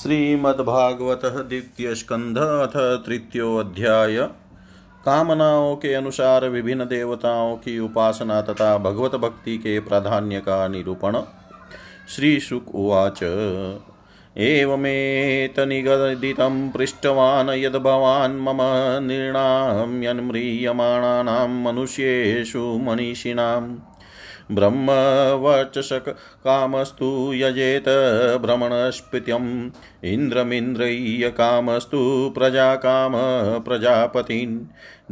श्रीमद्भागवत द्वितीय स्कंध अथ तृतीयो अध्याय। कामनाओं के अनुसार विभिन्न देवताओं की उपासना तथा भगवत भक्ति के प्राधान्य का निरूपण। श्री शुक उवाच एवमेत निगदितं पृष्टवान् यद् भवान् मम निर्णाम्यन् म्रियमाणानां मनुष्येषु मनीषिणां ब्रह्मवर्चसक कामस्तु यजेत ब्रह्मणस्पत्यम् इन्द्रमिन्द्रिय कामस्तु प्रजा काम प्रजापतिं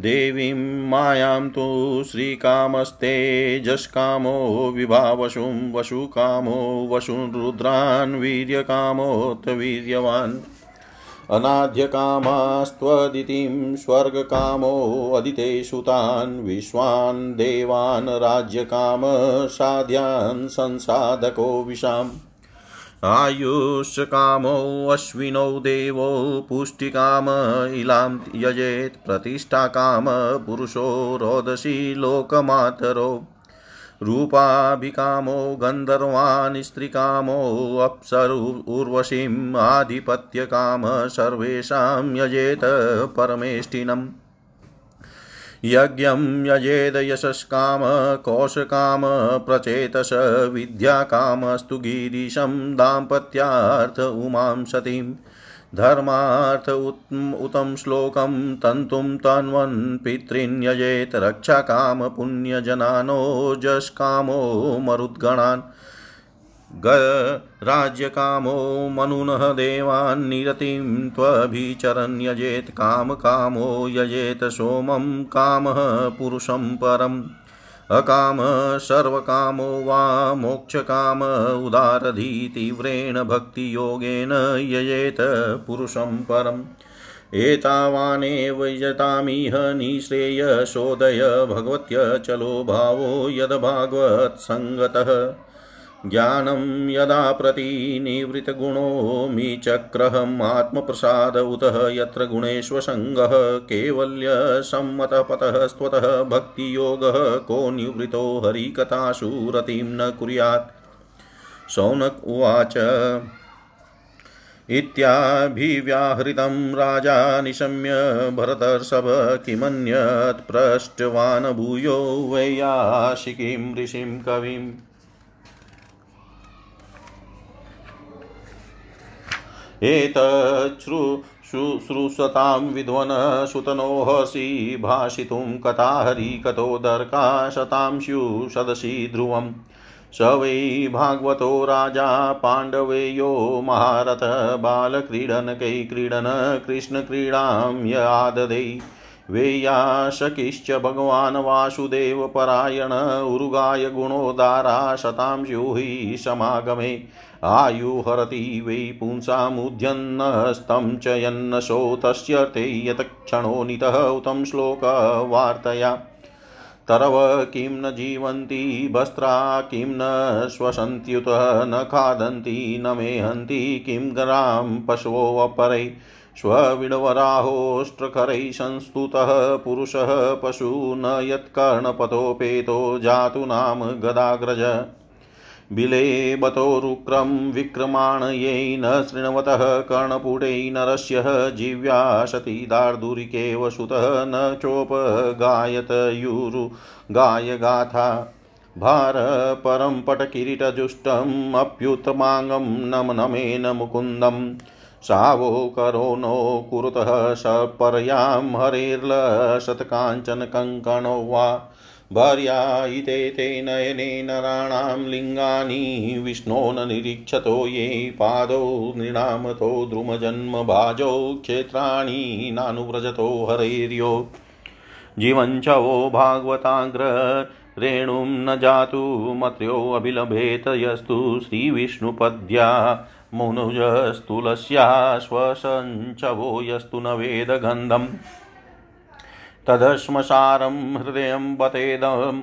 देवीं मायां तु श्रीकामस्ते जस्कामो विभावशुं वशुकामो वशुं रुद्रान् वीर्यकामोत वीर्यवान् अनाद्यकामस्त्वदितिं स्वर्गकामो अदितेषुतान् विश्वान् देवान् राज्यकाम साध्यान् संसाधको विशाम् आयुष कामो अश्विनौ देवो पुष्टिकाम इलां यजेत् प्रतिष्ठाकाम पुरुषो रोदसी लोकमातरो रूपाभिकामो गंधर्वान् स्त्रीकामो अप्सरू उर्वशीम् आधिपत्यकाम सर्वेषां यजेत परमेष्टिनम् यज्ञं यजेद यशस्काम कौशकाम प्रचेतस विद्याकामस्तु गिरीशं दाम्पत्यार्थ उमां सतीं धर्मार्थ उतम श्लोकं तन्तुं तन्वन् पितृन् यजेत रक्षाकाम पुण्यजनानो जस्कामो मरुद्गणान् राज्यकामो मनुनः देवान् निरतिं त्वभिचरन् यजेत कामो यजेत सोमं कामः पुरुषं परम् अकाम सर्वकामो वा मोक्षकाम उदारधी तीव्रेण भक्तियोगेन यजेत पुरुषं परम् एतावानेव यतामिह निःश्रेय शोधय भगवत्य चलो भावो यद्भागवत्सङ्गतः ज्ञानं यदा प्रतिनिवृतगुणो मी चक्रहम् आत्मप्रसाद उतः यत्र गुणेष्वसङ्गः केवल्यसम्मतः पतः स्वतः भक्तियोगः को निवृतो हरिकथासु रतिं न कुर्यात्। शौनक उवाच इत्याभिव्याहृतं राजा निशम्य भरतर्षभ किमन्यत् पृष्टवान् भूयो वैयाशिकीं ऋषिं कविम् एतच्छ्रुश्रुतां विद्वन सुतनोहसि भाषितुं कथा हरिकथोदर्का शतां स्युषदसि ध्रुवं स वै भागवतो राजा पाण्डवेयो महारथ बालक्रीडनकैर्क्रीडन् कृष्णक्रीडां य आददे वेयाशकिश्च भगवान् वासुदेवपरायण उरुगाय गुणोदारा शतां स्युहि समागमे आयुहरति वै पुंसामुद्यन्नस्तं च यन्नशो तस्य ते यतक्षणो नितः उतं श्लोकवार्तया तरव किं न जीवन्ति वस्त्रा किं न श्वसन्त्युत न खादन्ति न मेहन्ति किं ग्रां पशवो अपरे श्वविडवराहोष्ट्रकरैः संस्तुतः पुरुषः पशु न यत्कर्णपतोपेतो जातु नाम गदाग्रज बिलेबतो रुक्रं विक्रमाण येन शृण्वतः कर्णपुटे नरस्य जीव्या सती दार्दुरिकेव सुतः न चोपगायत यूरु गायगाथा भार परं पटकिरीटजुष्टम् अप्युत्तमाङ्गं नम नमेन मुकुन्दम् सावो करो नो कुरुतः सपर्यां हरेर्लसत्काञ्चन कङ्कणो वा भर्यायिते ते नयने नराणां लिङ्गानि विष्णो न निरीक्षतो ये पादौ नृणामतो द्रुमजन्म भाजौ क्षेत्राणि नानुव्रजतो हरेर्यो जीवञ्चवो भागवताग्र रेणुं न जातु मत्र्यो अभिलभेत यस्तु श्रीविष्णुपद्या मुनुजस्तु लस्या श्वसञ्चवो यस्तु न वेदगन्धं तदश्मसारं हृदयं बतेदं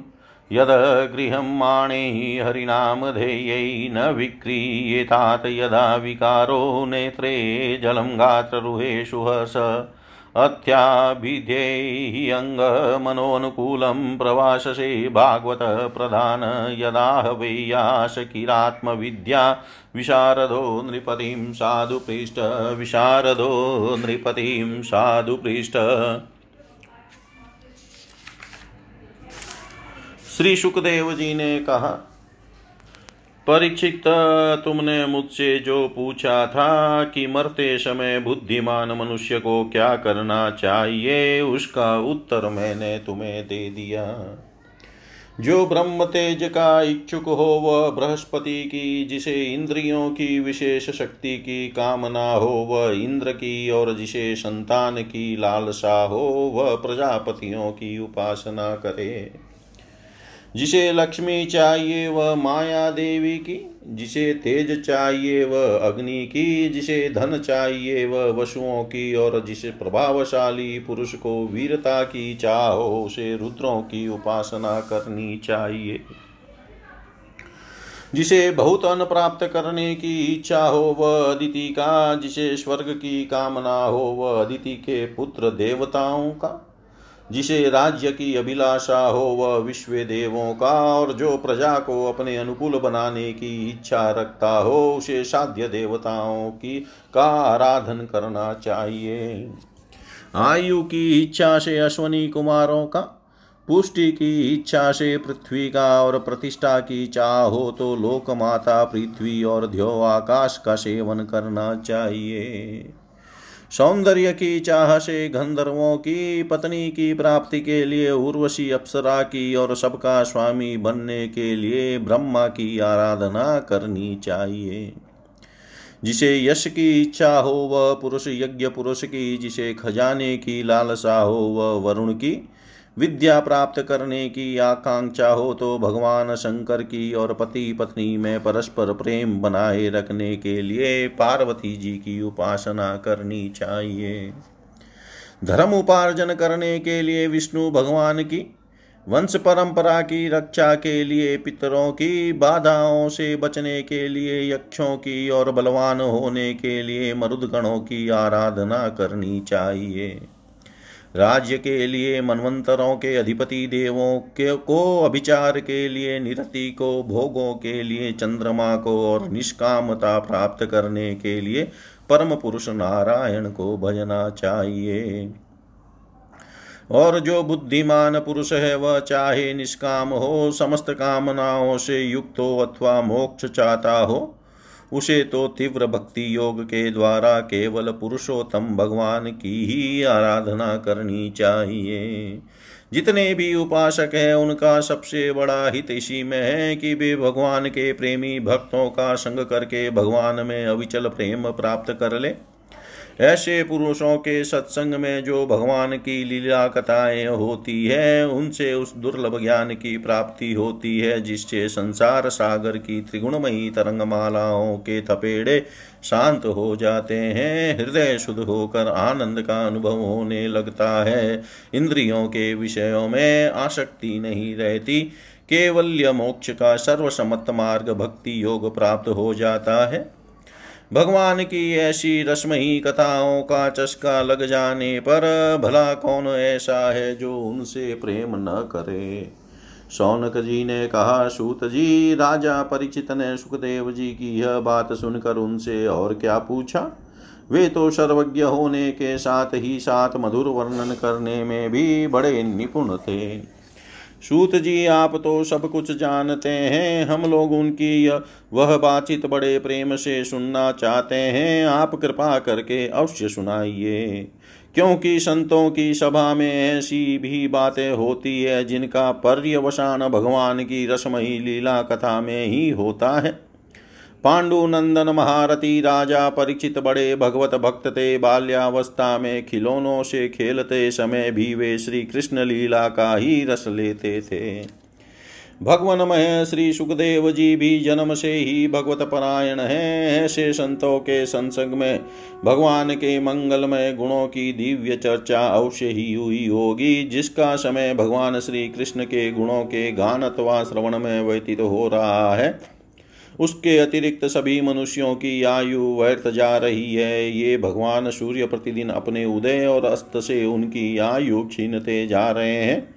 यद्गृहं माणे हरिनाम ध्येयै न विक्रियेतात यदा विकारो नेत्रे जलं गात्ररुहेषु हर्ष अत्याभिधेयंगमनोनुकूलं प्रवाससे भागवत प्रधान यदा वैयासकिरात्मविद्या विशारदो नृपतिं साधुपृष्ठ विशारदो नृपतिं साधुपृष्ठ। श्री शुकदेव जी ने कहा, परीक्षित, तुमने मुझसे जो पूछा था कि मरते समय बुद्धिमान मनुष्य को क्या करना चाहिए, उसका उत्तर मैंने तुम्हें दे दिया। जो ब्रह्म तेज का इच्छुक हो, वह बृहस्पति की, जिसे इंद्रियों की विशेष शक्ति की कामना हो, वह इंद्र की, और जिसे संतान की लालसा हो, वह प्रजापतियों की उपासना करे। जिसे लक्ष्मी चाहिए वह माया देवी की, जिसे तेज चाहिए वह अग्नि की, जिसे धन चाहिए वह वसुओं की, और जिसे प्रभावशाली पुरुष को वीरता की चाह हो, उसे रुद्रों की उपासना करनी चाहिए। जिसे बहुत अन्न प्राप्त करने की इच्छा हो वह अदिति का, जिसे स्वर्ग की कामना हो वह अदिति के पुत्र देवताओं का, जिसे राज्य की अभिलाषा हो वह विश्व देवों का, और जो प्रजा को अपने अनुकूल बनाने की इच्छा रखता हो उसे साध्य देवताओं की का आराधन करना चाहिए। आयु की इच्छा से अश्वनी कुमारों का, पुष्टि की इच्छा से पृथ्वी का, और प्रतिष्ठा की चाह हो तो लोकमाता पृथ्वी और ध्यो आकाश का सेवन करना चाहिए। सौंदर्य की चाह से गंधर्वों की, पत्नी की प्राप्ति के लिए उर्वशी अप्सरा की, और सबका स्वामी बनने के लिए ब्रह्मा की आराधना करनी चाहिए। जिसे यश की इच्छा हो वह पुरुष यज्ञ पुरुष की, जिसे खजाने की लालसा हो वह वरुण की, विद्या प्राप्त करने की आकांक्षा हो तो भगवान शंकर की, और पति पत्नी में परस्पर प्रेम बनाए रखने के लिए पार्वती जी की उपासना करनी चाहिए। धर्म उपार्जन करने के लिए विष्णु भगवान की, वंश परंपरा की रक्षा के लिए पितरों की, बाधाओं से बचने के लिए यक्षों की, और बलवान होने के लिए मरुदगणों की आराधना करनी चाहिए। राज्य के लिए मनवंतरों के, अधिपति देवों के को, अभिचार के लिए निरति को, भोगों के लिए चंद्रमा को, और निष्कामता प्राप्त करने के लिए परम पुरुष नारायण को भजना चाहिए। और जो बुद्धिमान पुरुष है वह चाहे निष्काम हो, समस्त कामनाओं से युक्त हो, अथवा मोक्ष चाहता हो, उसे तो तीव्र भक्ति योग के द्वारा केवल पुरुषोत्तम भगवान की ही आराधना करनी चाहिए। जितने भी उपासक हैं उनका सबसे बड़ा हित इसी में है कि वे भगवान के प्रेमी भक्तों का संग करके भगवान में अविचल प्रेम प्राप्त कर ले। ऐसे पुरुषों के सत्संग में जो भगवान की लीला कथाएं होती है, उनसे उस दुर्लभ ज्ञान की प्राप्ति होती है जिससे संसार सागर की त्रिगुणमयी तरंगमालाओं के थपेड़े शांत हो जाते हैं, हृदय शुद्ध होकर आनंद का अनुभव होने लगता है, इंद्रियों के विषयों में आसक्ति नहीं रहती, केवल्य मोक्ष का सर्वसम्मत मार्ग भक्ति योग प्राप्त हो जाता है। भगवान की ऐसी रसमयी कथाओं का चस्का लग जाने पर भला कौन ऐसा है जो उनसे प्रेम न करे। शौनक जी ने कहा, सूत जी, राजा परीक्षित ने सुखदेव जी की यह बात सुनकर उनसे और क्या पूछा। वे तो सर्वज्ञ होने के साथ ही साथ मधुर वर्णन करने में भी बड़े निपुण थे। सूत जी, आप तो सब कुछ जानते हैं, हम लोग उनकी वह बातचीत बड़े प्रेम से सुनना चाहते हैं, आप कृपा करके अवश्य सुनाइए, क्योंकि संतों की सभा में ऐसी भी बातें होती है जिनका पर्यवसान भगवान की रसमयी लीला कथा में ही होता है। पांडुनंदन महारथी राजा परीक्षित बड़े भगवत भक्त थे। बाल्यावस्था में खिलौनों से खेलते समय भी वे श्री कृष्ण लीला का ही रस लेते थे। भगवनमय श्री सुखदेव जी भी जन्म से ही भगवत परायण हैं। ऐसे संतों के संसंग में भगवान के मंगलमय गुणों की दिव्य चर्चा अवश्य ही हुई होगी। जिसका समय भगवान श्री कृष्ण के गुणों के गान अथवा श्रवण में व्यतीत हो रहा है, उसके अतिरिक्त सभी मनुष्यों की आयु व्यर्थ जा रही है। ये भगवान सूर्य प्रतिदिन अपने उदय और अस्त से उनकी आयु छीनते जा रहे हैं।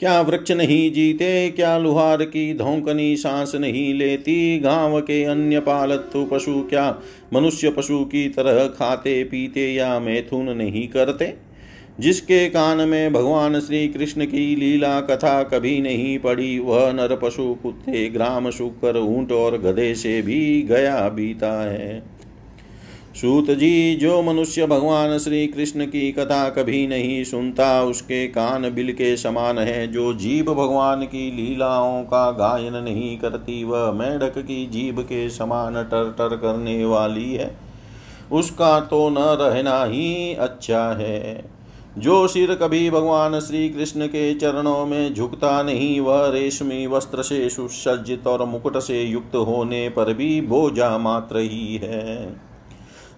क्या वृक्ष नहीं जीते, क्या लुहार की धौंकनी सांस नहीं लेती, गांव के अन्य पालतू पशु क्या मनुष्य पशु की तरह खाते पीते या मैथुन नहीं करते? जिसके कान में भगवान श्री कृष्ण की लीला कथा कभी नहीं पड़ी, वह नर पशु कुत्ते, ग्राम शूकर, ऊंट और गधे से भी गया बीता है। सूत जी, जो मनुष्य भगवान श्री कृष्ण की कथा कभी नहीं सुनता, उसके कान बिल के समान है। जो जीभ भगवान की लीलाओं का गायन नहीं करती, वह मेढक की जीभ के समान टर टर करने वाली है। उसका तो न रहना ही अच्छा है। जो सिर कभी भगवान श्री कृष्ण के चरणों में झुकता नहीं, वह रेशमी वस्त्र से सुसज्जित और मुकुट से युक्त होने पर भी बोझा मात्र ही है।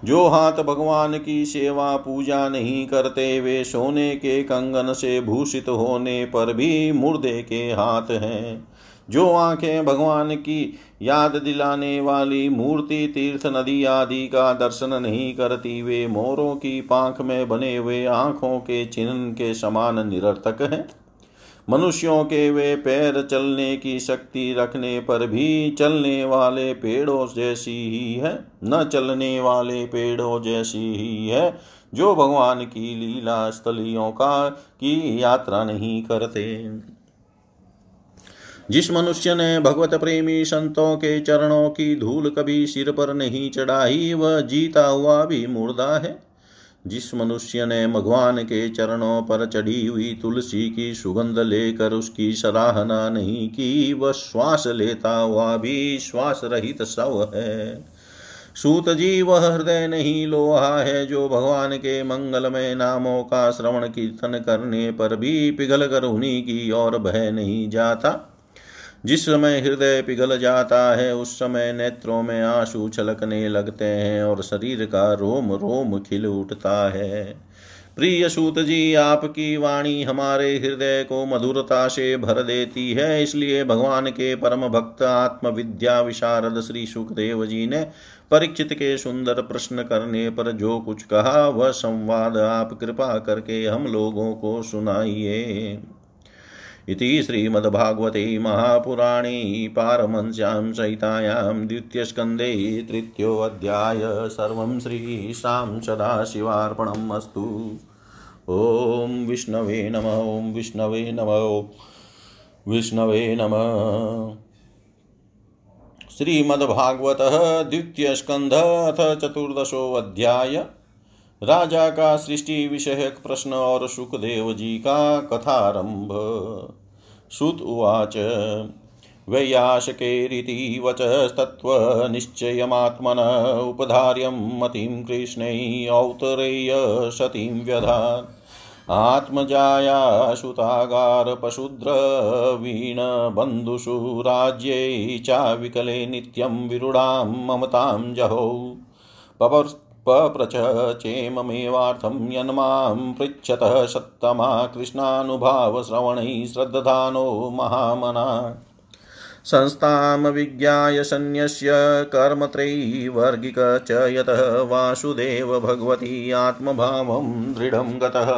जो हाथ भगवान की सेवा पूजा नहीं करते, वे सोने के कंगन से भूषित होने पर भी मुर्दे के हाथ हैं। जो आंखें भगवान की याद दिलाने वाली मूर्ति, तीर्थ, नदी आदि का दर्शन नहीं करती, वे मोरों की पांख में बने हुए आंखों के चिन्ह के समान निरर्थक हैं। मनुष्यों के वे पैर चलने की शक्ति रखने पर भी चलने वाले पेड़ों जैसी ही है, न चलने वाले पेड़ों जैसी ही है, जो भगवान की लीला स्थलियों का की यात्रा नहीं करते। जिस मनुष्य ने भगवत प्रेमी संतों के चरणों की धूल कभी सिर पर नहीं चढ़ाई, वह जीता हुआ भी मुर्दा है। जिस मनुष्य ने भगवान के चरणों पर चढ़ी हुई तुलसी की सुगंध लेकर उसकी सराहना नहीं की, वह श्वास लेता हुआ भी श्वास रहित शव है। सूत जी, वह हृदय नहीं लोहा है, जो भगवान के मंगलमय नामों का श्रवण कीर्तन करने पर भी पिघल कर उन्हीं की ओर बह नहीं जाता। जिस समय हृदय पिघल जाता है, उस समय नेत्रों में आंसू छलकने लगते हैं और शरीर का रोम रोम खिल उठता है। प्रिय सूत जी, आपकी वाणी हमारे हृदय को मधुरता से भर देती है। इसलिए भगवान के परम भक्त आत्मविद्या विशारद श्री सुखदेव जी ने परीक्षित के सुंदर प्रश्न करने पर जो कुछ कहा, वह संवाद आप कृपा करके हम लोगों को सुनाइए। इति श्रीमद्भागवते महापुराणे पारमहंस्यां संहितायां द्वितीयस्कन्धे तृतीयोऽध्यायः सर्वं श्रीशां सदाशिवार्पणम् अस्तु। ॐ विष्णवे नमः। ॐ विष्णवे नमः। विष्णवे नमः। श्रीमद्भागवतः द्वितीयस्कन्धः अथ चतुर्दशोऽध्यायः। राजा का सृष्टि विषयक प्रश्न और सुखदेव जी का कथारंभ। सुत उवाच वैयाशकेरिति वचस्तत्व निश्चयमात्मन उपधार्यं मतिं कृष्णै औत्तरेय सतिं व्यधात् आत्मजाया सुतागार पशुद्र वीण बंधुषु राज्ये चा विकले नित्यं विरुडां ममतां जहौ पवर् पप्रच चेममेवार्थं यन्मां पृच्छतः सत्तमा कृष्णानुभावश्रवणैः श्रद्धानो महामना संस्थां विज्ञाय सन्न्यस्य कर्मत्रयीवर्गिक च यतः वासुदेव भगवती आत्मभावं दृढं गतः।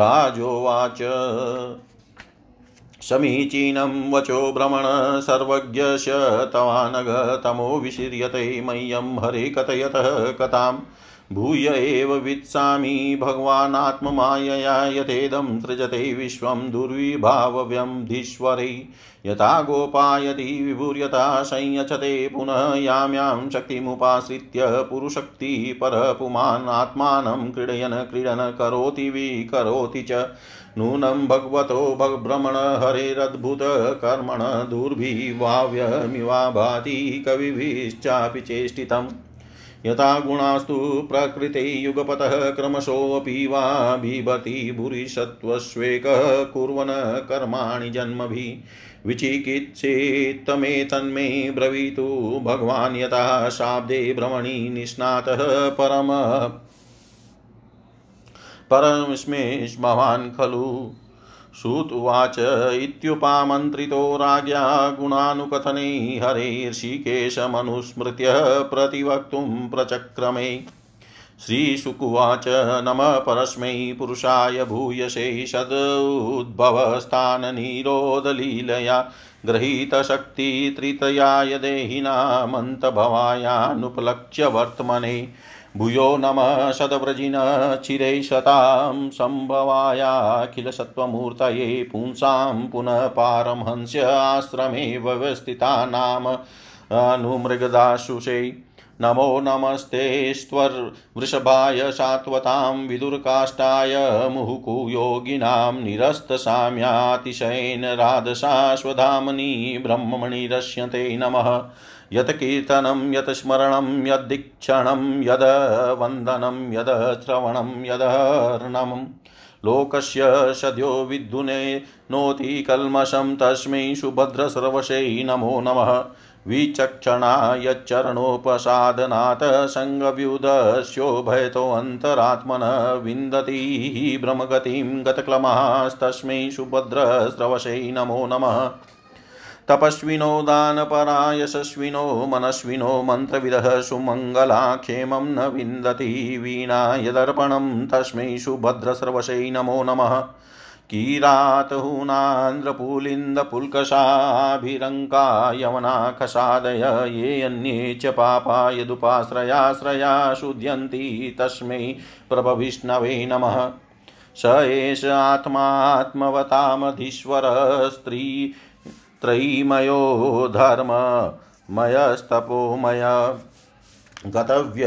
राजोवाच समीचीनं वचो ब्रह्मण सर्वज्ञस्य तवानघ तमो विशिर्यते मह्यं हरे कथयतः कथां भूय एव वित्सामि भगवानात्ममायया यथेदं सृजते विश्वं दुर्विभाव्यं धीश्वरै यथा गोपायति विभूर्यथा संयच्छते पुनः यां यां शक्तिमुपाश्रित्य पुरुषशक्ति परपुमान् आत्मानं क्रीडयन् क्रीडन् करोति विकरोति च नूनं भगवतो भ्रमण हरेरद्भुत कर्मण दुर्भिभाव्यमिवा भाति कविभिश्चापि चेष्टितम् यथा गुणास्तु प्रकृते युगपतः क्रमशोऽपि वा बिभर्ति भूरि सत्वस्वेकः कुर्वन् कर्माणि जन्मभिः विचिकित्सेत्तमेतन्मे ब्रवीतु भगवान् यथा शाब्दे ब्रह्मणि निष्णातः परमस्मै भवान् खलु श्रुत्वाच इत्युपामन्त्रितो राज्ञा गुणानुकथने हरेर्षिकेशमनुस्मृत्य प्रतिवक्तुं प्रचक्रमे। श्रीशुकुवाच नमः परस्मै पुरुषाय भूयसे सदुद्भवस्थाननिरोधलीलया गृहीतशक्तित्रितयाय देहिनामन्तभवायानुपलक्ष्य वर्त्मने। भूयो नमः शतव्रजिन चिरे शतां सम्भवायाखिल सत्त्वमूर्तये पुंसां पुनः पारमहंस्य आश्रमे व्यवस्थिता नाम अनुमृगदाशुषे। नमो नमस्ते स्वर वृषभाय सात्वतां विदुरकाष्ठाय मुहुकु योगिनां निरस्तसाम्यातिशयेन राधसा स्वधामनी ब्रह्मणि रश्यते नमः। यत्कीर्तनं यत्स्मरणं यद्दीक्षणं यद्वन्दनं यद्श्रवणं यद्हरणम् लोकस्य सद्यो विद्युने नोति कल्मषं तस्मै सुभद्रसर्वशै नमो नमः। विचक्षणाय चरणोपसादनात् संगव्युदस्योभयतोऽन्तरात्मन विन्दति ब्रह्मगतिं गतक्लमस्तस्मै सुभद्रस्रवशै नमो नमः। तपस्विनो दानपरायशस्विनो मनस्विनो मन्त्रविदः सुमङ्गला क्षेमं न विन्दति वीणा यदर्पणं तस्मै सुभद्रस्रवशै नमो नमः। किरातहूनान्द्रपुलिन्दपुल्कषाभिरङ्का यवनाखसादय ये अन्ये च पापा यदुपाश्रयाश्रया शुध्यन्ति तस्मै प्रभविष्णवे नमः। स एष आत्मात्मवतामधीश्वर स्त्री त्रयीमयो धर्ममयस्तपोमय गतव्य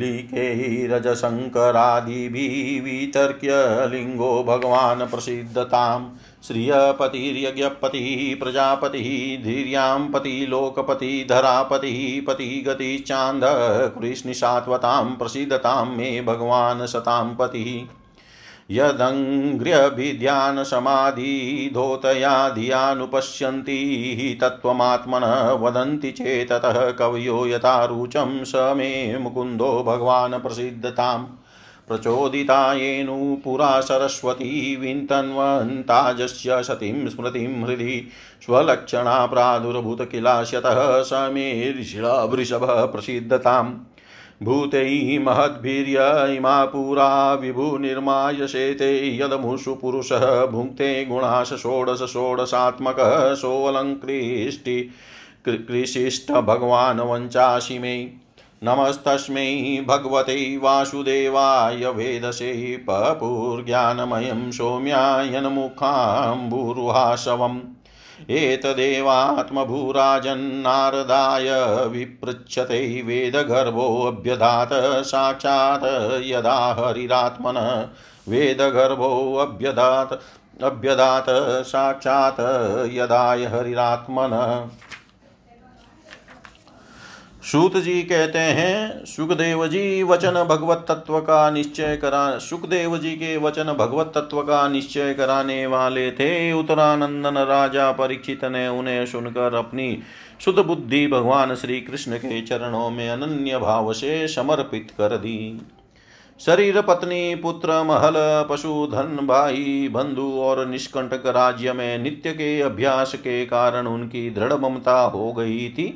लीकैरजशङ्करादिभिवितर्क्य लिङ्गो भगवान् प्रसिद्धतां। श्रियपतिर्यज्ञपति प्रजापति धीर्यां पति लोकपति धरापति पति गति चान्द कृष्णिसात्वतां प्रसिद्धतां मे भगवान् सतां पतिः। यदङ्घ्र्यभिध्यानसमाधिधोतया धियानुपश्यन्ति तत्त्वमात्मनः वदन्ति चेततः कवयो यथा रुचं स मे मुकुन्दो भगवान् प्रसिद्धताम्। प्रचोदिता येनु पुरा सरस्वती विन्तन्वन्ताजस्य सतीं स्मृतिं हृदि स्वलक्षणा प्रादुर्भूतकिलाश्यतः स मे ऋषिवृषभः प्रसिद्धताम्। भूतैः महद्भिर्य इमा पुरा विभुनिर्मायसेते यदमुषु पुरुषः भुङ्क्ते गुणाश षोडश षोडशात्मकः सोऽलङ्कृष्टि कृषिष्ट भगवान् वञ्चासि मे। नमस्तस्मै भगवते वासुदेवाय वेदसे पपुर्ज्ञानमयं सौम्यायनमुखाम्बुरुहासवम्। एतदेवात्मभूराजन्नारदाय विपृच्छते वेदगर्भोऽभ्यधात् साक्षात् यदा हरिरात्मन वेदगर्भोऽभ्यधात् साक्षात् यदा हरिरात्मन। सूत जी कहते हैं सुखदेव जी के वचन भगवत तत्व का निश्चय कराने वाले थे। उत्तरानंदन राजा परीक्षित ने उन्हें सुनकर अपनी शुद्ध बुद्धि भगवान श्री कृष्ण के चरणों में अनन्य भाव से समर्पित कर दी। शरीर पत्नी पुत्र महल पशु धन भाई बंधु और निष्कंटक राज्य में नित्य के अभ्यास के कारण उनकी दृढ़ ममता हो गई थी।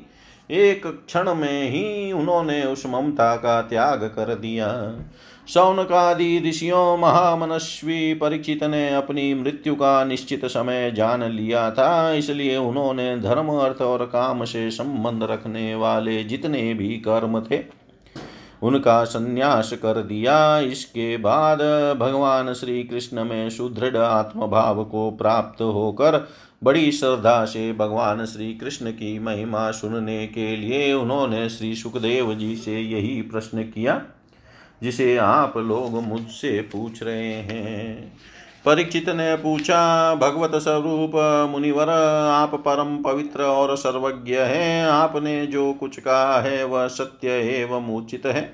एक क्षण में ही उन्होंने उस ममता का त्याग कर दिया। शौनकादि ऋषियों महामनस्वी परीक्षित ने अपनी मृत्यु का निश्चित समय जान लिया था, इसलिए उन्होंने धर्म अर्थ और काम से संबंध रखने वाले जितने भी कर्म थे उनका संन्यास कर दिया। इसके बाद भगवान श्री कृष्ण में सुदृढ़ आत्मभाव को प्राप्त होकर बड़ी श्रद्धा से भगवान श्री कृष्ण की महिमा सुनने के लिए उन्होंने श्री सुखदेव जी से यही प्रश्न किया जिसे आप लोग मुझसे पूछ रहे हैं। परीक्षित ने पूछा, भगवत स्वरूप मुनिवर, आप परम पवित्र और सर्वज्ञ हैं। आपने जो कुछ कहा है वह सत्य एवं उचित है।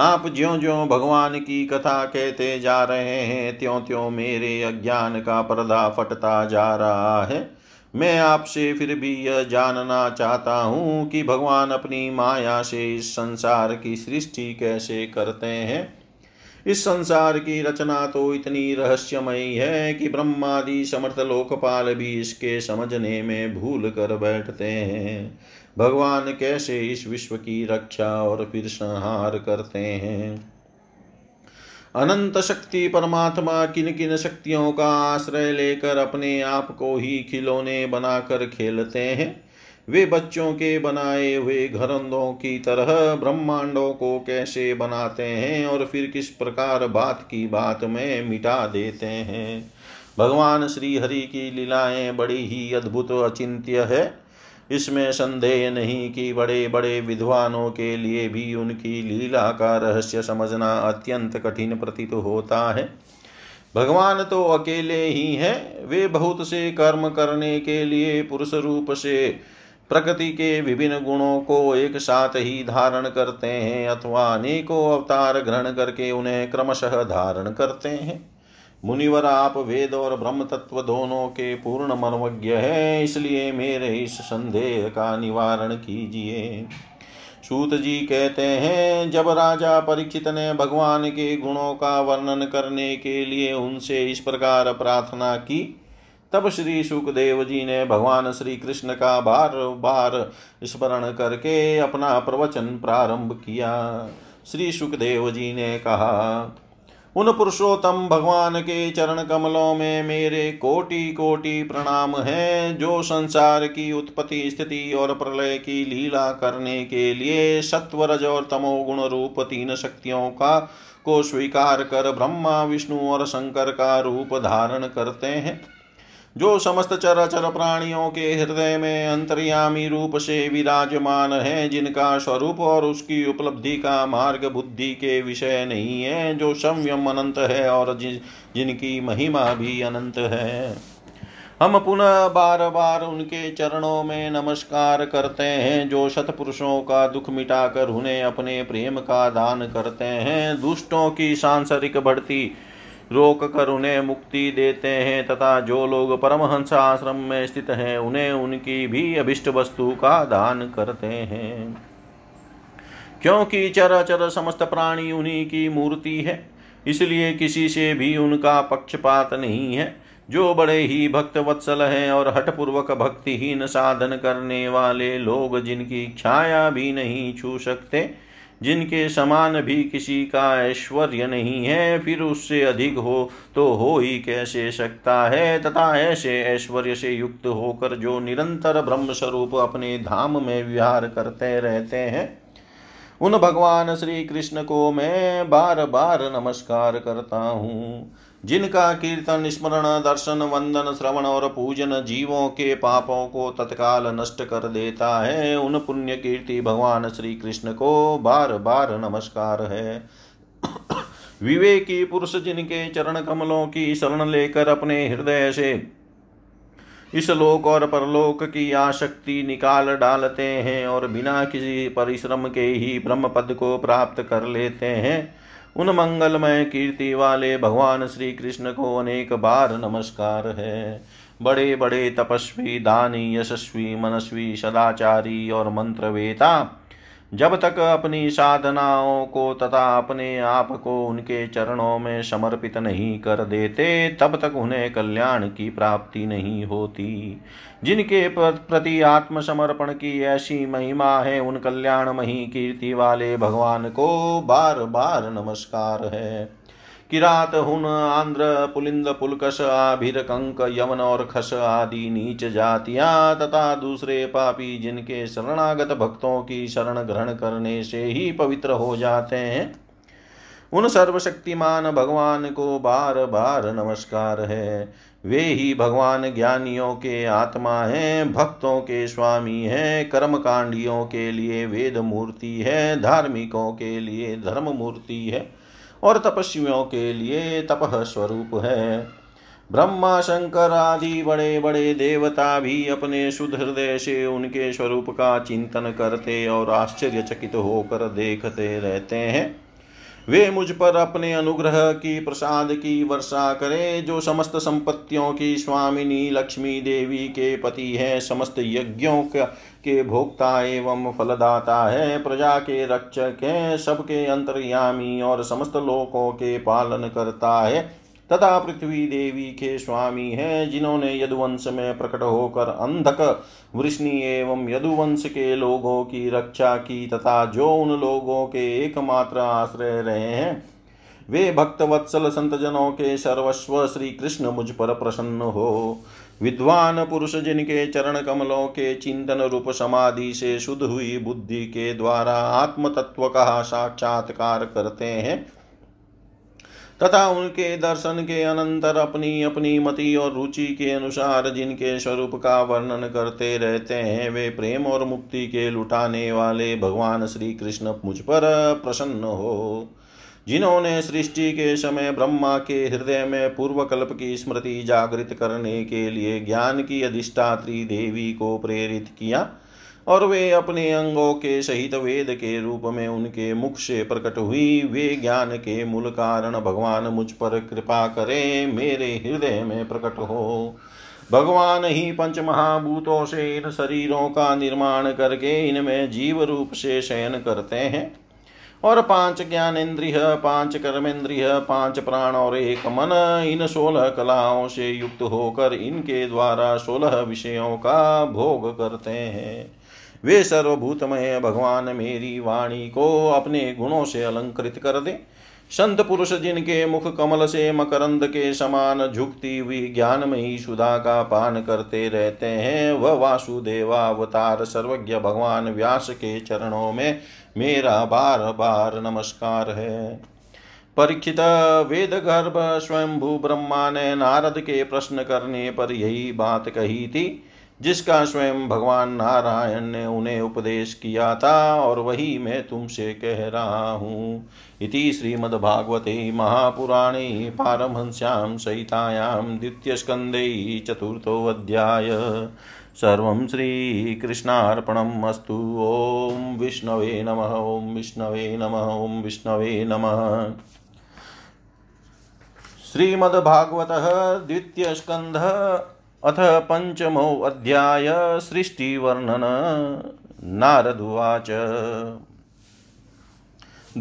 आप ज्यों ज्यों भगवान की कथा कहते जा रहे हैं त्यों त्यों मेरे अज्ञान का पर्दा फटता जा रहा है। मैं आपसे फिर भी यह जानना चाहता हूँ कि भगवान अपनी माया से इस संसार की सृष्टि कैसे करते हैं। इस संसार की रचना तो इतनी रहस्यमयी है कि ब्रह्मादि समर्थ लोकपाल भी इसके समझने में भूल कर बैठते हैं। भगवान कैसे इस विश्व की रक्षा और फिर संहार करते हैं। अनंत शक्ति परमात्मा किन किन शक्तियों का आश्रय लेकर अपने आप को ही खिलौने बनाकर खेलते हैं। वे बच्चों के बनाए हुए घरंदों की तरह ब्रह्मांडों को कैसे बनाते हैं और फिर किस प्रकार बात की बात में मिटा देते हैं। भगवान श्री हरि की लीलाएं बड़ी ही अद्भुत अचिंत्य है। इसमें संदेह नहीं कि बड़े बड़े विद्वानों के लिए भी उनकी लीला का रहस्य समझना अत्यंत कठिन प्रतीत होता है। भगवान तो अकेले ही हैं। वे बहुत से कर्म करने के लिए पुरुष रूप से प्रकृति के विभिन्न गुणों को एक साथ ही धारण करते हैं अथवा अनेकों अवतार ग्रहण करके उन्हें क्रमशः धारण करते हैं। मुनिवर, आप वेद और ब्रह्म तत्व दोनों के पूर्ण मर्मज्ञ हैं, इसलिए मेरे इस संदेह का निवारण कीजिए। सूत जी कहते हैं, जब राजा परीक्षित ने भगवान के गुणों का वर्णन करने के लिए उनसे इस प्रकार प्रार्थना की, तब श्री सुखदेव जी ने भगवान श्री कृष्ण का बार बार स्मरण करके अपना प्रवचन प्रारंभ किया। श्री सुखदेव जी ने कहा, उन पुरुषोत्तम भगवान के चरण कमलों में मेरे कोटि कोटि प्रणाम हैं, जो संसार की उत्पत्ति स्थिति और प्रलय की लीला करने के लिए सत्व रज और तमोगुण रूप तीन शक्तियों को स्वीकार कर ब्रह्मा विष्णु और शंकर का रूप धारण करते हैं, जो समस्त चराचर प्राणियों के हृदय में अंतर्यामी रूप से विराजमान है, जिनका स्वरूप और उसकी उपलब्धि का मार्ग बुद्धि के विषय नहीं है, जो संयम अनंत है और जिनकी महिमा भी अनंत है। हम पुनः बार बार उनके चरणों में नमस्कार करते हैं, जो सत्पुरुषों का दुख मिटाकर उन्हें अपने प्रेम का दान करते हैं, दुष्टों की सांसारिक बढ़ती रोक कर उन्हें मुक्ति देते हैं तथा जो लोग परमहंस आश्रम में स्थित हैं उन्हें उनकी भी अभिष्ट वस्तु का दान करते हैं, क्योंकि चराचर समस्त प्राणी उन्हीं की मूर्ति है। इसलिए किसी से भी उनका पक्षपात नहीं है। जो बड़े ही भक्त वत्सल हैं और हठपूर्वक भक्तिहीन साधन करने वाले लोग, जिनकी छाया भी नहीं छू सकते, जिनके समान भी किसी का ऐश्वर्य नहीं है, फिर उससे अधिक हो तो हो ही कैसे सकता है, तथा ऐसे ऐश्वर्य से युक्त होकर जो निरंतर ब्रह्म स्वरूप अपने धाम में विहार करते रहते हैं, उन भगवान श्री कृष्ण को मैं बार बार नमस्कार करता हूँ, जिनका कीर्तन स्मरण दर्शन वंदन श्रवण और पूजन जीवों के पापों को तत्काल नष्ट कर देता है। उन पुण्य कीर्ति भगवान श्री कृष्ण को बार बार नमस्कार है। विवेकी पुरुष जिनके चरण कमलों की शरण लेकर अपने हृदय से इस लोक और परलोक की आसक्ति निकाल डालते हैं और बिना किसी परिश्रम के ही ब्रह्म पद को प्राप्त कर लेते हैं, उन मंगलमय कीर्ति वाले भगवान श्री कृष्ण को अनेक बार नमस्कार है। बड़े बड़े तपस्वी, दानी, यशस्वी, मनस्वी, सदाचारी और मंत्रवेता जब तक अपनी साधनाओं को तथा अपने आप को उनके चरणों में समर्पित नहीं कर देते, तब तक उन्हें कल्याण की प्राप्ति नहीं होती। जिनके प्रति आत्मसमर्पण की ऐसी महिमा है, उन कल्याणमयी कीर्ति वाले भगवान को बार बार नमस्कार है। किरात, हुन, आंध्र, पुलिंद, पुलकश, आभिर, कंक, यवन और खस आदि नीच जातियाँ तथा दूसरे पापी जिनके शरणागत भक्तों की शरण ग्रहण करने से ही पवित्र हो जाते हैं, उन सर्वशक्तिमान भगवान को बार बार नमस्कार है। वे ही भगवान ज्ञानियों के आत्मा हैं, भक्तों के स्वामी हैं, कर्मकांडियों के लिए वेद मूर्ति है, धार्मिकों के लिए धर्म मूर्ति है और तपस्वियों के लिए तपह स्वरूप है। ब्रह्मा, शंकर आदि बड़े बड़े देवता भी अपने शुद्ध हृदय से उनके स्वरूप का चिंतन करते और आश्चर्यचकित होकर देखते रहते हैं। वे मुझ पर अपने अनुग्रह की प्रसाद की वर्षा करें, जो समस्त संपत्तियों की स्वामिनी लक्ष्मी देवी के पति हैं, समस्त यज्ञों के भोक्ता एवं फलदाता है, प्रजा के रक्षक हैं, सबके अंतर्यामी और समस्त लोकों के पालन करता है तथा पृथ्वी देवी के स्वामी हैं, जिन्होंने यदुवंश में प्रकट होकर अंधक वृष्णि एवं यदुवंश के लोगों की रक्षा की तथा जो उन लोगों के एकमात्र आश्रय रहे हैं। वे भक्त वत्सल संतजनों के सर्वस्व श्री कृष्ण मुझ पर प्रसन्न हो। विद्वान पुरुष जिनके चरण कमलों के चिंतन रूप समाधि से शुद्ध हुई बुद्धि के द्वारा आत्म तत्व का साक्षात्कार करते हैं तथा उनके दर्शन के अनंतर अपनी अपनी मति और रुचि के अनुसार जिनके स्वरूप का वर्णन करते रहते हैं, वे प्रेम और मुक्ति के लुटाने वाले भगवान श्री कृष्ण मुझ पर प्रसन्न हो। जिन्होंने सृष्टि के समय ब्रह्मा के हृदय में पूर्वकल्प की स्मृति जागृत करने के लिए ज्ञान की अधिष्ठात्री देवी को प्रेरित किया और वे अपने अंगों के सहित वेद के रूप में उनके मुख से प्रकट हुई, वे ज्ञान के मूल कारण भगवान मुझ पर कृपा करें, मेरे हृदय में प्रकट हो। भगवान ही पंच महाभूतों से इन शरीरों का निर्माण करके इनमें जीव रूप से शयन करते हैं और पांच ज्ञानेन्द्रिय, पांच कर्मेंद्रिय, पांच प्राण और एक मन, इन 16 कलाओं से युक्त होकर इनके द्वारा 16 विषयों का भोग करते हैं। वे सर्वभूतमय भगवान मेरी वाणी को अपने गुणों से अलंकृत कर दे। संत पुरुष जिनके मुख कमल से मकरंद के समान झुकती हुई ज्ञानमयी सुधा का पान करते रहते हैं, वह वासुदेवावतार सर्वज्ञ भगवान व्यास के चरणों में मेरा बार बार नमस्कार है। परीक्षित, वेद गर्भ स्वयंभू ब्रह्मा ने नारद के प्रश्न करने पर यही बात कही थी, जिसका स्वयं भगवान नारायण ने उन्हें उपदेश किया था, और वही मैं तुमसे कह रहा हूँ। इति श्रीमद्भागवते महापुराणे पारमहंस्यां संहितायां द्वितीयस्कन्धे चतुर्थोऽध्याय। सर्वं श्रीकृष्णार्पणम् अस्तु। ओं विष्णवे नमः, ओं विष्णवे नमः, ओं विष्णवे नमः। श्रीमद्भागवतः द्वितीयस्कन्धः अथ पंचमो अध्याय सृष्टिवर्णन। नारद उवाच।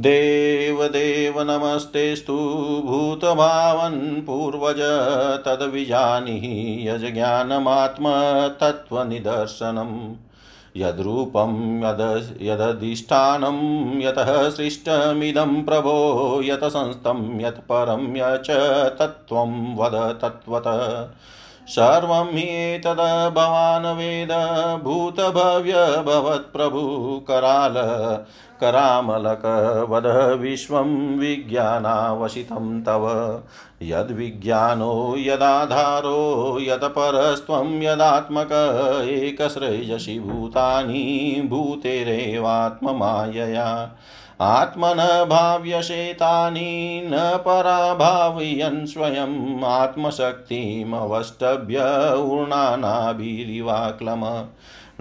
देवदेव नमस्तेस्तु भूतभावन् पूर्वज तद्विजानीहि यज्ज्ञानमात्मतत्त्वनिदर्शनम् यद्रूपं यदधिष्ठानं यतः सृष्टमिदं प्रभो यत संस्थं यत्परं यच तत्त्वं वद तत्त्वतः। सर्वं हि एतद् भवान् वेद भूतभव्य भवत्प्रभु कराल करामलक वद विश्वं विज्ञानावशितं तव यद्विज्ञानो यदाधारो यत्परस्त्वं यदात्मक एकस्रजसि भूतानि भूतेरेवात्ममायया आत्मन भाव्यशेतानि न पराभावयन् स्वयं आत्मशक्तिमवष्टभ्य ऊर्णानाभिरिवाक्लम।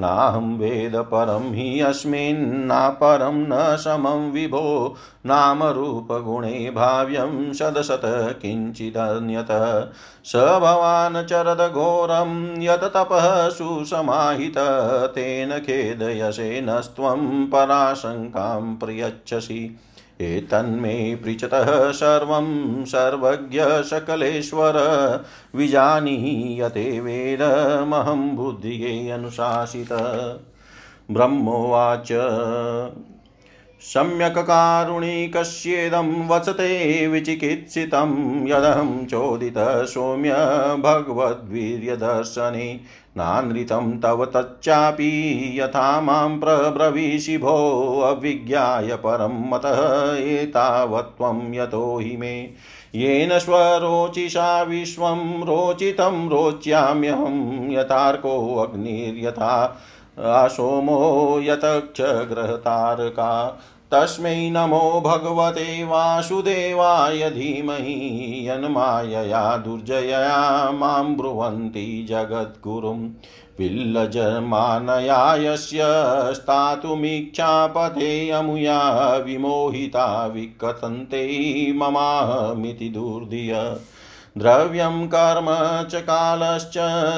नाहं वेद परं हि अस्मिन्नापरं न समं विभो नाम रूपगुणे भाव्यं सदसत् किञ्चिदन्यत्। स भवान् चरद घोरं यत् तपः सुसमाहितः तेन खेदयसे नस्त्वं पराशङ्कां प्रयच्छसि। एतन्मे पृच्छतः सर्वं सर्वज्ञ सकलेश्वर विजानीयते वेदमहं बुद्धिये अनुशासितः। ब्रह्मोवाच। सम्यक् कारुणिकस्येदं वचते विचिकित्सितं यदहं चोदितः सौम्य भगवद्वीर्यदर्शने नानृतं तव तच्चापि यथा मां प्रब्रवीषि भो अविज्ञाय परं मतः एतावत्त्वं यतो हि मे येन स्वरोचिषा विश्वं रोचितं रोच्याम्यहं यथार्को अग्निर्यथा आसोमो यतक्ष ग्रहतारका तस्मै नमो भगवते वासुदेवाय धीमहि यन्मायया दुर्जया मां ब्रुवन्ति जगद्गुरुं विल्लजमानया यस्य स्थातुमीक्षापते अमुया विमोहिता विकतन्ते ममाहमिति दुर्धिया द्रव्यं कर्म च कालश्च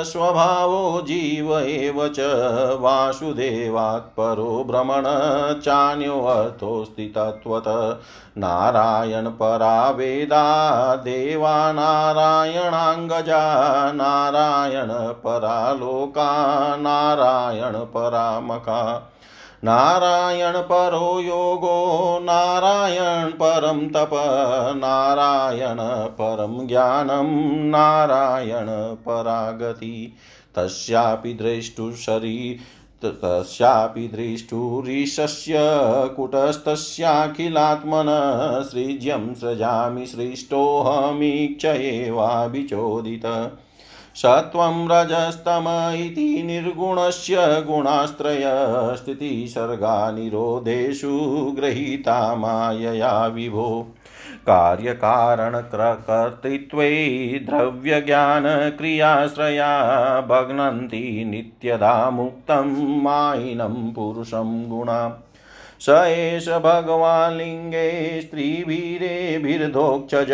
स्वभावो जीव एव च वासुदेवात् परो भ्रमण चान्योऽर्थोऽस्ति तत्त्वतः नारायण परा वेदा देवा नारायणाङ्गजा नारायण परा लोका नारायण परा मका नारायण परो योगो नारायण परम तप नारायण परम ज्ञानम नारायण परागति तस्यापि दृष्टु शरीर तस्यापि दृष्टुरीशस्य कुटस्थस्याखिलात्मन सृज्यं सृजामि सृष्टोऽहमीक्षयेवाभिचोदित सत्वं रजस्तम इति निर्गुणस्य गुणास्त्रय स्थितिसर्गा निरोधेषु गृहीता मायया विभो कार्यकारणकर्तृत्वे द्रव्यज्ञानक्रियाश्रया भग्नन्ति नित्यदा मुक्तं मायिनं पुरुषं गुणां स एष भगवान् लिङ्गे स्त्रीभिरेभिर्दोक्षज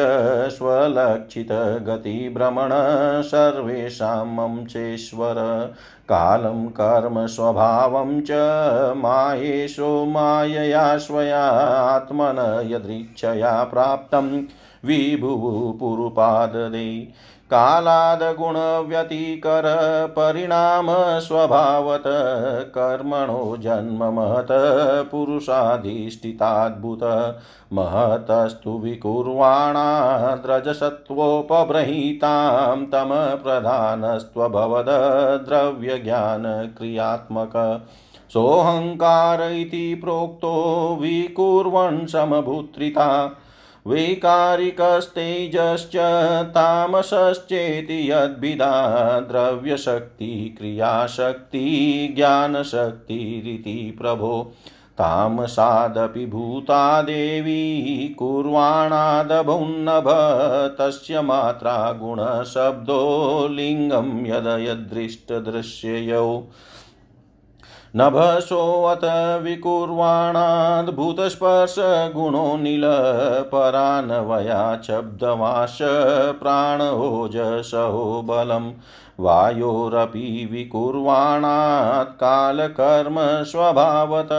स्वलक्षितगतिभ्रमण सर्वेषां मम चेश्वर कालं कर्म स्वभावं च मायेशो मायया स्वया आत्मन यदृच्छया प्राप्तं विभुः पुरुपाददे कालाद गुण व्यतिकर परिणाम स्वभावत कर्मणो जन्म महत पुरुषाधिष्ठिताद्भुत महतस्तु विकुर्वाणा द्रजसत्वोपब्रहीतां तम प्रधानस्त्व भवद द्रव्य ज्ञान क्रियात्मक सोहंकार इति प्रोक्तो विकुर्वन् समभूत्रिता वैकारिकस्तेजश्च तामसश्चेति यद्विदा द्रव्यशक्ति क्रियाशक्ति ज्ञानशक्तिरिति प्रभो तामसादपि भूता देवी कुर्वाणादभुन्नभ तस्य मात्रा गुणशब्दो लिङ्गं यदयदृष्टदृश्ययो नभसोऽत विकुर्वाणाद्भूतस्पर्शगुणोऽनिल परान्वया शब्दवाश प्राणोजसहो बलम् वायोरपि विकुर्वाणात् कालकर्म स्वभावत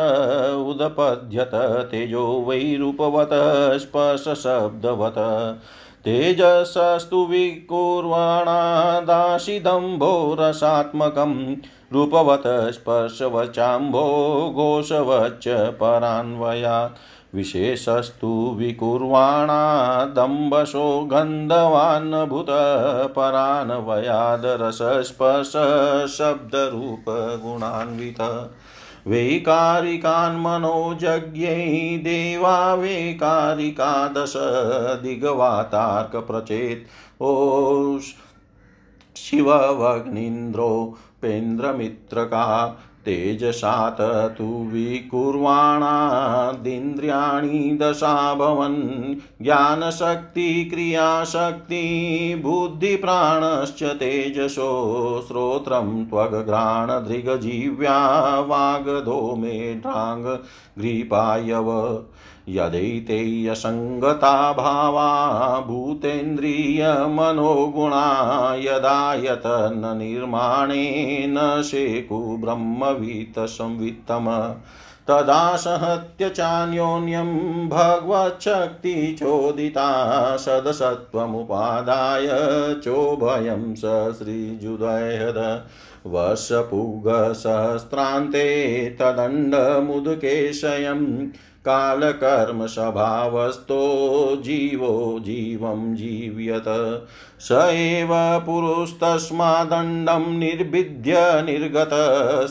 उदपद्यत तेजो वैरूपवत स्पर्शशब्दवत तेजसस्तु विकुर्वाणादाशिदम्भोरसात्मकं रूपवत स्पर्शवचाम्भो घोषवच्च परान्वयात् विशेषस्तु विकुर्वाणादम्बशो गन्धवान्भूत परान्वयादरसस्पर्शशब्दरूपगुणान्वित वैकारिकान् मनोजज्ञै देवा वैकारिका दश दिग्वातार्क प्रचेत ओ शिववग्निन्द्रो पेन्द्रमित्रका तेजसात तु विकुर्वाणादिन्द्रियाणि दशा भवन् ज्ञानशक्ति क्रियाशक्ति बुद्धिप्राणश्च तेजसो श्रोत्रं त्वग्घ्राणदृगजीव्या वाग्धूमेढ्राङ् ग्रीपायव यदैते असंगता भावा भूतेन्द्रियमनोगुणा यदा यतन निर्माणे न शेकु ब्रह्मवीतसंवित्तम तदा सहत्य चान्योन्यं भगवच्छक्ति चोदिता सदसत्वमुपादाय चोभयं ससृजुदयद वर्षपूगसहस्रान्ते तदण्डमुदकेशयम् कालकर्म स्वभावस्तो जीवो जीवं जीव्यत स एव पुरुस्तस्मादण्डं निर्भिद्य निर्गत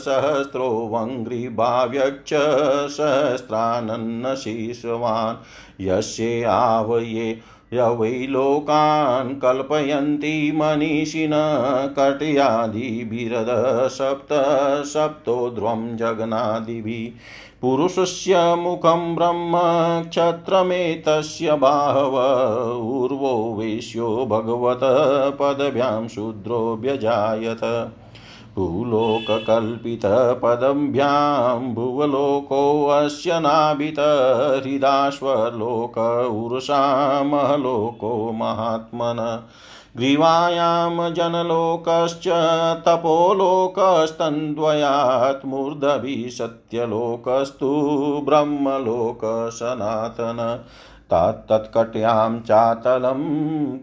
सहस्रो वङ्घ्रिभाव्यक्ष सहस्रानन्न शीर्षवान् यस्ये आवये य वै लोकान् कल्पयन्ति मनीषिणः कटयादिभिरद सप्त सप्तो ध्रुवं जगनादिभिः पुरुषस्य मुखं ब्रह्म क्षत्रमेतस्य बाहव ऊर्वो वेश्यो भगवतः पदभ्यां शूद्रो व्यजायत भूलोककल्पितपदभ्यां भुवलोकोऽस्य नाभितः हृदाश्वलोक उरुषा महलोको महात्मन ग्रीवायां जनलोकश्च तपोलोकस्तन्द्वयात् मूर्धभिः सत्यलोकस्तु ब्रह्मलोक सनातन तत्तत्कट्यां चातलं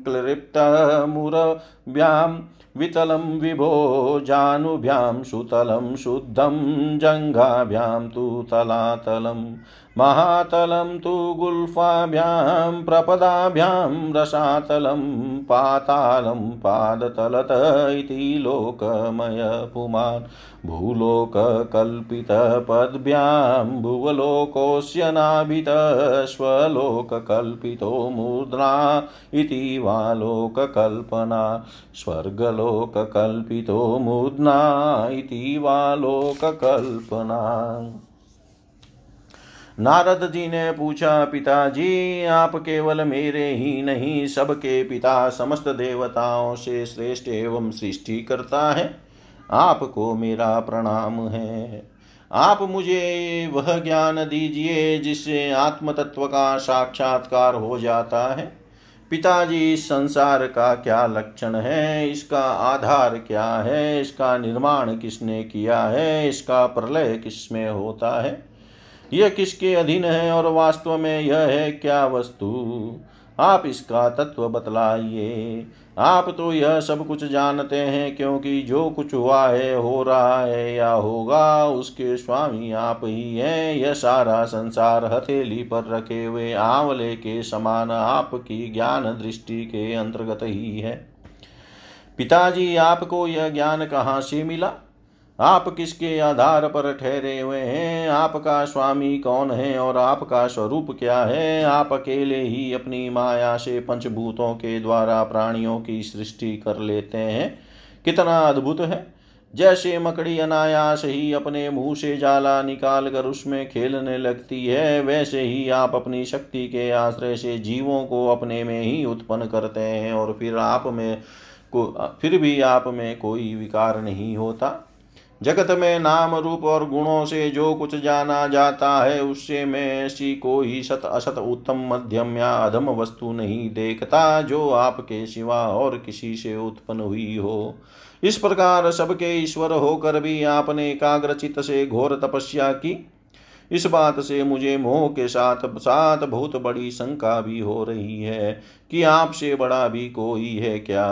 क्लिप्तमुरभ्यां वितलं विभो जानुभ्यां सुतलं शुद्धं जङ्घाभ्यां तु तलातलं महातलं तु गुल्फाभ्यां प्रपदाभ्यां रसातलं पातालं पादतलत इति लोकमय पुमान् भूलोककल्पितपद्भ्यां भुवलोकोऽस्य नाभितः स्वलोककल्पितो मुद्रा इति वा लोककल्पना स्वर्गलोककल्पितो मुद्रा इति वा लोककल्पना। नारद जी ने पूछा, पिताजी आप केवल मेरे ही नहीं सबके पिता समस्त देवताओं से श्रेष्ठ एवं सृष्टि करता है, आपको मेरा प्रणाम है। आप मुझे वह ज्ञान दीजिए जिससे आत्मतत्व का साक्षात्कार हो जाता है। पिताजी संसार का क्या लक्षण है, इसका आधार क्या है, इसका निर्माण किसने किया है, इसका प्रलय किसमें होता है, यह किसके अधीन है और वास्तव में यह है क्या वस्तु, आप इसका तत्व बतलाइए। आप तो यह सब कुछ जानते हैं क्योंकि जो कुछ हुआ है, हो रहा है या होगा उसके स्वामी आप ही हैं। यह सारा संसार हथेली पर रखे हुए आंवले के समान आपकी ज्ञान दृष्टि के अंतर्गत ही है। पिताजी आपको यह ज्ञान कहाँ से मिला, आप किसके आधार पर ठहरे हुए हैं, आपका स्वामी कौन है और आपका स्वरूप क्या है। आप अकेले ही अपनी माया से पंचभूतों के द्वारा प्राणियों की सृष्टि कर लेते हैं, कितना अद्भुत है। जैसे मकड़ी अनायास ही अपने मुंह से जाला निकाल कर उसमें खेलने लगती है, वैसे ही आप अपनी शक्ति के आश्रय से जीवों को अपने में ही उत्पन्न करते हैं और फिर भी आप में कोई विकार नहीं होता। जगत में नाम रूप और गुणों से जो कुछ जाना जाता है उससे मैं ऐसी कोई सत असत उत्तम मध्यम या अधम वस्तु नहीं देखता जो आपके सिवा और किसी से उत्पन्न हुई हो। इस प्रकार सबके ईश्वर होकर भी आपने एकाग्रचित से घोर तपस्या की। इस बात से मुझे मोह के साथ साथ बहुत बड़ी शंका भी हो रही है कि आपसे बड़ा भी कोई है क्या।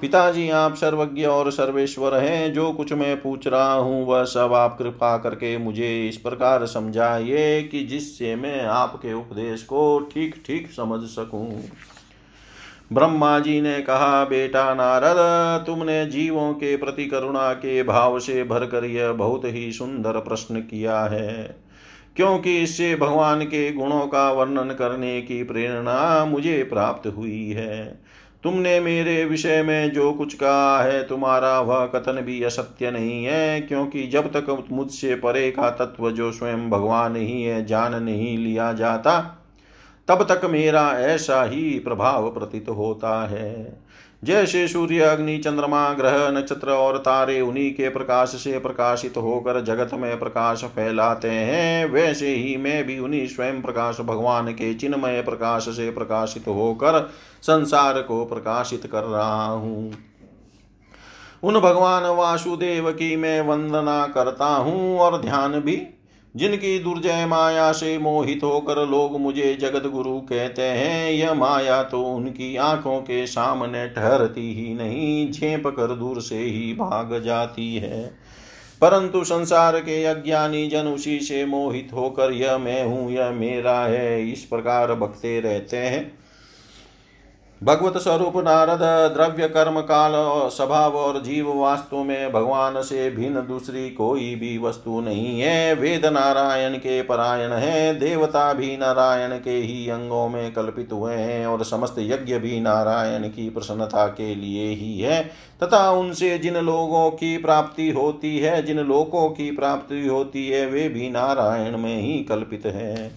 पिताजी आप सर्वज्ञ और सर्वेश्वर हैं, जो कुछ मैं पूछ रहा हूँ वह सब आप कृपा करके मुझे इस प्रकार समझाइए कि जिससे मैं आपके उपदेश को ठीक ठीक समझ सकूँ। ब्रह्मा जी ने कहा, बेटा नारद तुमने जीवों के प्रति करुणा के भाव से भरकर यह बहुत ही सुंदर प्रश्न किया है, क्योंकि इससे भगवान के गुणों का वर्णन करने की प्रेरणा मुझे प्राप्त हुई है। तुमने मेरे विषय में जो कुछ कहा है तुम्हारा वह कथन भी असत्य नहीं है, क्योंकि जब तक मुझसे परे का तत्व जो स्वयं भगवान ही है जान नहीं लिया जाता तब तक मेरा ऐसा ही प्रभाव प्रतीत होता है। जैसे सूर्य अग्नि चंद्रमा ग्रह नक्षत्र और तारे उन्हीं के प्रकाश से प्रकाशित होकर जगत में प्रकाश फैलाते हैं, वैसे ही मैं भी उन्हीं स्वयं प्रकाश भगवान के चिन्मय प्रकाश से प्रकाशित होकर संसार को प्रकाशित कर रहा हूँ। उन भगवान वासुदेव की मैं वंदना करता हूँ और ध्यान भी, जिनकी दुर्जय माया से मोहित होकर लोग मुझे जगत गुरु कहते हैं। यह माया तो उनकी आंखों के सामने ठहरती ही नहीं, झेप कर दूर से ही भाग जाती है। परंतु संसार के अज्ञानी जन उसी से मोहित होकर यह मैं हूँ, यह मेरा है, इस प्रकार बकते रहते हैं। भगवत स्वरूप नारद द्रव्य कर्म काल स्वभाव और जीव वास्तु में भगवान से भिन्न दूसरी कोई भी वस्तु नहीं है। वेद नारायण के परायण हैं, देवता भी नारायण के ही अंगों में कल्पित हुए हैं और समस्त यज्ञ भी नारायण की प्रसन्नता के लिए ही है तथा उनसे जिन लोगों की प्राप्ति होती है, जिन लोकों की प्राप्ति होती है, वे भी नारायण में ही कल्पित हैं।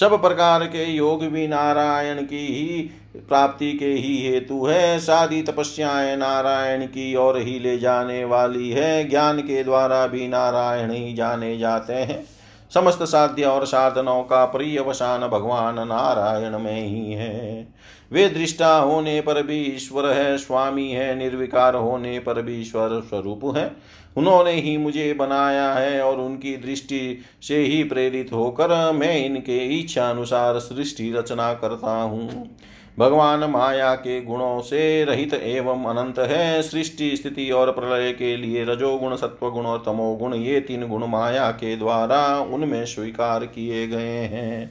सब प्रकार के योग भी नारायण की ही प्राप्ति के ही हेतु है। सारी तपस्याएं नारायण की ओर ही ले जाने वाली है। ज्ञान के द्वारा भी नारायण ही जाने जाते हैं। समस्त साध्य और साधनों का पर्यवसान भगवान नारायण में ही है। वे दृष्टा होने पर भी ईश्वर है, स्वामी है, निर्विकार होने पर भी ईश्वर स्वरूप है। उन्होंने ही मुझे बनाया है और उनकी दृष्टि से ही प्रेरित होकर मैं इनके इच्छा अनुसार सृष्टि रचना करता हूँ। भगवान माया के गुणों से रहित एवं अनंत है। सृष्टि स्थिति और प्रलय के लिए रजोगुण, सत्वगुण और तमोगुण ये तीन गुण माया के द्वारा उनमें स्वीकार किए गए हैं।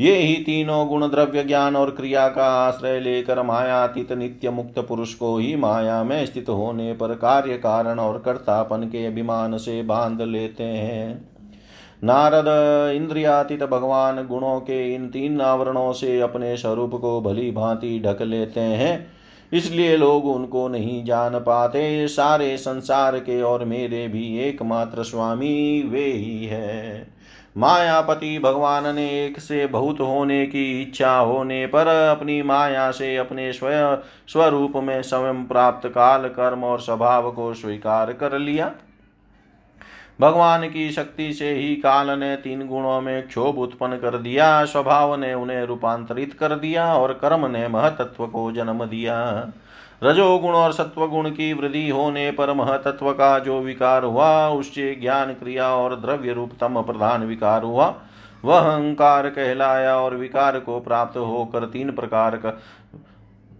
ये ही तीनों गुण द्रव्य, ज्ञान और क्रिया का आश्रय लेकर मायातीत नित्य मुक्त पुरुष को ही माया में स्थित होने पर कार्य, कारण और कर्तापन के अभिमान से बांध लेते हैं। नारद, इंद्रियातीत भगवान गुणों के इन तीन आवरणों से अपने स्वरूप को भली भांति ढक लेते हैं, इसलिए लोग उनको नहीं जान पाते। सारे संसार के और मेरे भी एकमात्र स्वामी वे ही है। मायापति भगवान ने एक से बहुत होने की इच्छा होने पर अपनी माया से अपने स्वयं स्वरूप में स्वयं प्राप्त काल, कर्म और स्वभाव को स्वीकार कर लिया। भगवान की शक्ति से ही काल ने तीन गुणों में क्षोभ उत्पन्न कर दिया, स्वभाव ने उन्हें रूपांतरित कर दिया और कर्म ने महतत्व को जन्म दिया। रजोगुण और सत्वगुण की वृद्धि होने पर महतत्व का जो विकार हुआ, उससे ज्ञान, क्रिया और द्रव्य रूप तम प्रधान विकार हुआ, वह अहंकार कहलाया और विकार को प्राप्त होकर तीन प्रकार का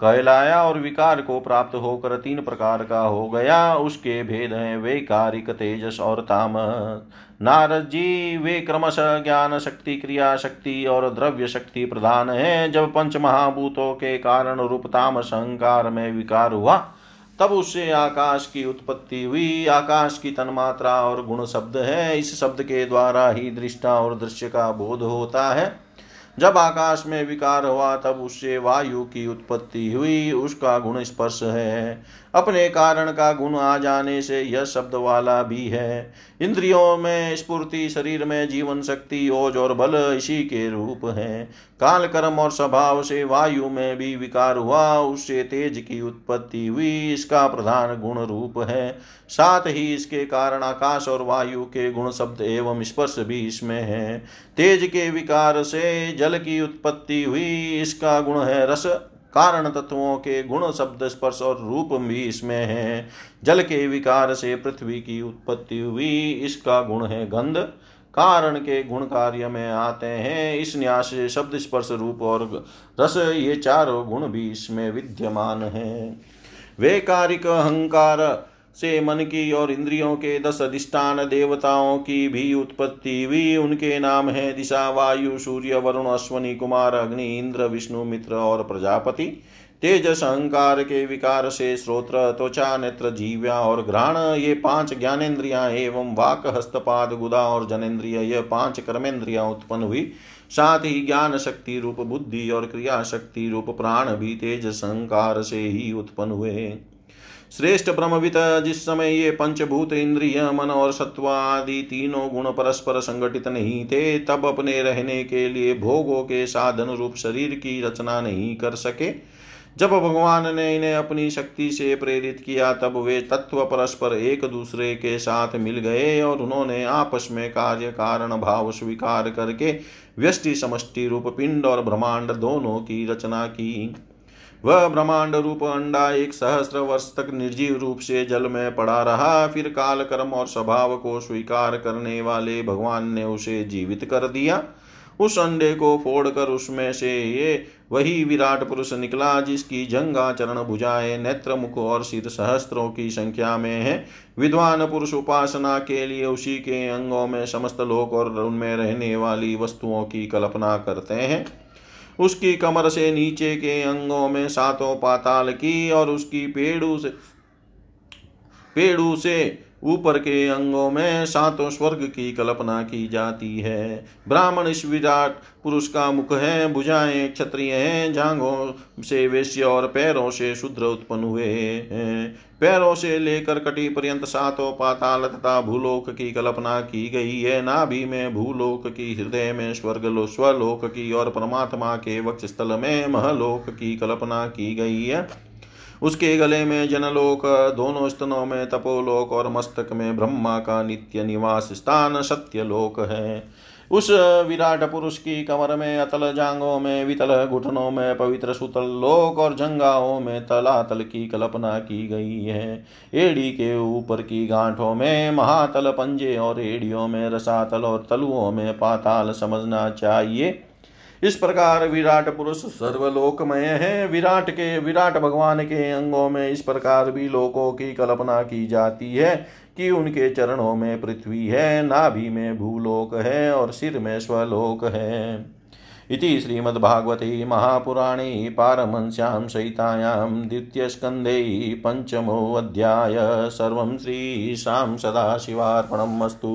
कहलाया और विकार को प्राप्त होकर तीन प्रकार का हो गया। उसके भेद हैं वैकारिक, तेजस और तामस। नारद जी, वे क्रमशः ज्ञान शक्ति, क्रिया शक्ति और द्रव्य शक्ति प्रधान हैं। जब पंच महाभूतों के कारण रूप तामस अहंकार में विकार हुआ, तब उससे आकाश की उत्पत्ति हुई। आकाश की तन्मात्रा और गुण शब्द है। इस शब्द के द्वारा ही दृष्टा और दृश्य का बोध होता है। जब आकाश में विकार हुआ, तब उससे वायु की उत्पत्ति हुई। उसका गुण स्पर्श है। अपने कारण का गुण आ जाने से यह शब्द वाला भी है। इंद्रियों में स्फूर्ति, शरीर में जीवन शक्ति, ओज और बल इसी के रूप हैं। काल, कर्म और स्वभाव से वायु में भी विकार हुआ, उससे तेज की उत्पत्ति हुई। इसका प्रधान गुण रूप है। साथ ही इसके कारण आकाश और वायु के गुण शब्द एवं स्पर्श भी इसमें है। तेज के विकार से जल की उत्पत्ति हुई। इसका गुण है रस। कारण तत्वों के गुण शब्द, स्पर्श और रूप भी इसमें है। जल के विकार से पृथ्वी की उत्पत्ति हुई। इसका गुण है गंध। कारण के गुण कार्य में आते हैं। इस न्यास से शब्द, स्पर्श, रूप और रस ये चारों गुण भी इसमें विद्यमान हैं। वैकारिक अहंकार से मन की और इंद्रियों के 10 अधिष्ठान देवताओं की भी उत्पत्ति हुई। उनके नाम है दिशा, वायु, सूर्य, वरुण, अश्वनी, कुमार, अग्नि, इंद्र, विष्णु, मित्र और प्रजापति। तेजस अहंकार के विकार से श्रोत्र, त्वचा, नेत्र, जीवा और घ्राण ये 5 ज्ञानेन्द्रियां एवं वाक, हस्तपाद, गुदा और जनेन्द्रिय ये 5 कर्मेंद्रियां उत्पन्न हुई। साथ ही ज्ञान शक्ति रूप बुद्धि और क्रिया शक्ति रूप प्राण भी तेजस अहंकार से ही उत्पन्न हुए। श्रेष्ठ ब्रह्मविद, जिस समय ये पंचभूत, इंद्रिय, मन और सत्व आदि तीनों गुण परस्पर संगठित नहीं थे, तब अपने रहने के लिए भोगों के साधन रूप शरीर की रचना नहीं कर सके। जब भगवान ने इन्हें अपनी शक्ति से प्रेरित किया, तब वे तत्व परस्पर एक दूसरे के साथ मिल गए और उन्होंने आपस में कार्य, कारण भाव स्वीकार करके व्यष्टि, समष्टि रूप पिंड और ब्रह्मांड दोनों की रचना की। वह ब्रह्मांड रूप अंडा 1,000 वर्ष तक निर्जीव रूप से जल में पड़ा रहा। फिर काल, कर्म और स्वभाव को स्वीकार करने वाले भगवान ने उसे जीवित कर दिया। उस अंडे को फोड़कर उसमें से ये वही विराट पुरुष निकला, जिसकी जंगा, चरण, भुजाएं, नेत्र, मुख और सिर सहस्त्रों की संख्या में है। विद्वान पुरुष उपासना के लिए उसी के अंगों में समस्त लोक और उनमें रहने वाली वस्तुओं की कल्पना करते हैं। उसकी कमर से नीचे के अंगों में सातों पाताल की और उसकी पेड़ू से ऊपर के अंगों में सातों स्वर्ग की कल्पना की जाती है। ब्राह्मण इस विराट पुरुष का मुख है, भुजाएं क्षत्रिय हैं, जांघों से वैश्य और पैरों से शूद्र उत्पन्न हुए हैं। पैरों से लेकर कटी पर्यंत सातों पाताल तथा भूलोक की कल्पना की गई है। नाभि में भूलोक की, हृदय में स्वलोक की और परमात्मा के वक्षस्थल में महलोक की कल्पना की गई है। उसके गले में जनलोक, दोनों स्तनों में तपोलोक और मस्तक में ब्रह्मा का नित्य निवास स्थान सत्यलोक है। उस विराट पुरुष की कमर में अतल, जांघों में वितल, घुटनों में पवित्र सुतल लोक और जंघाओं में तलातल की कल्पना की गई है। एड़ी के ऊपर की गांठों में महातल, पंजे और एड़ियों में रसातल और तलुओं में पाताल समझना चाहिए। इस प्रकार विराट पुरुष सर्वलोकमय है। विराट भगवान के अंगों में इस प्रकार भी लोकों की कल्पना की जाती है कि उनके चरणों में पृथ्वी है, नाभि में भूलोक है और सिर में स्वलोक है। इति श्रीमद्भागवते महापुराणे पारमहंस्यां संहितायां द्वितीयस्कन्धे पंचमोऽध्याय सर्वं श्रीशां सदाशिवार्पणमस्तु।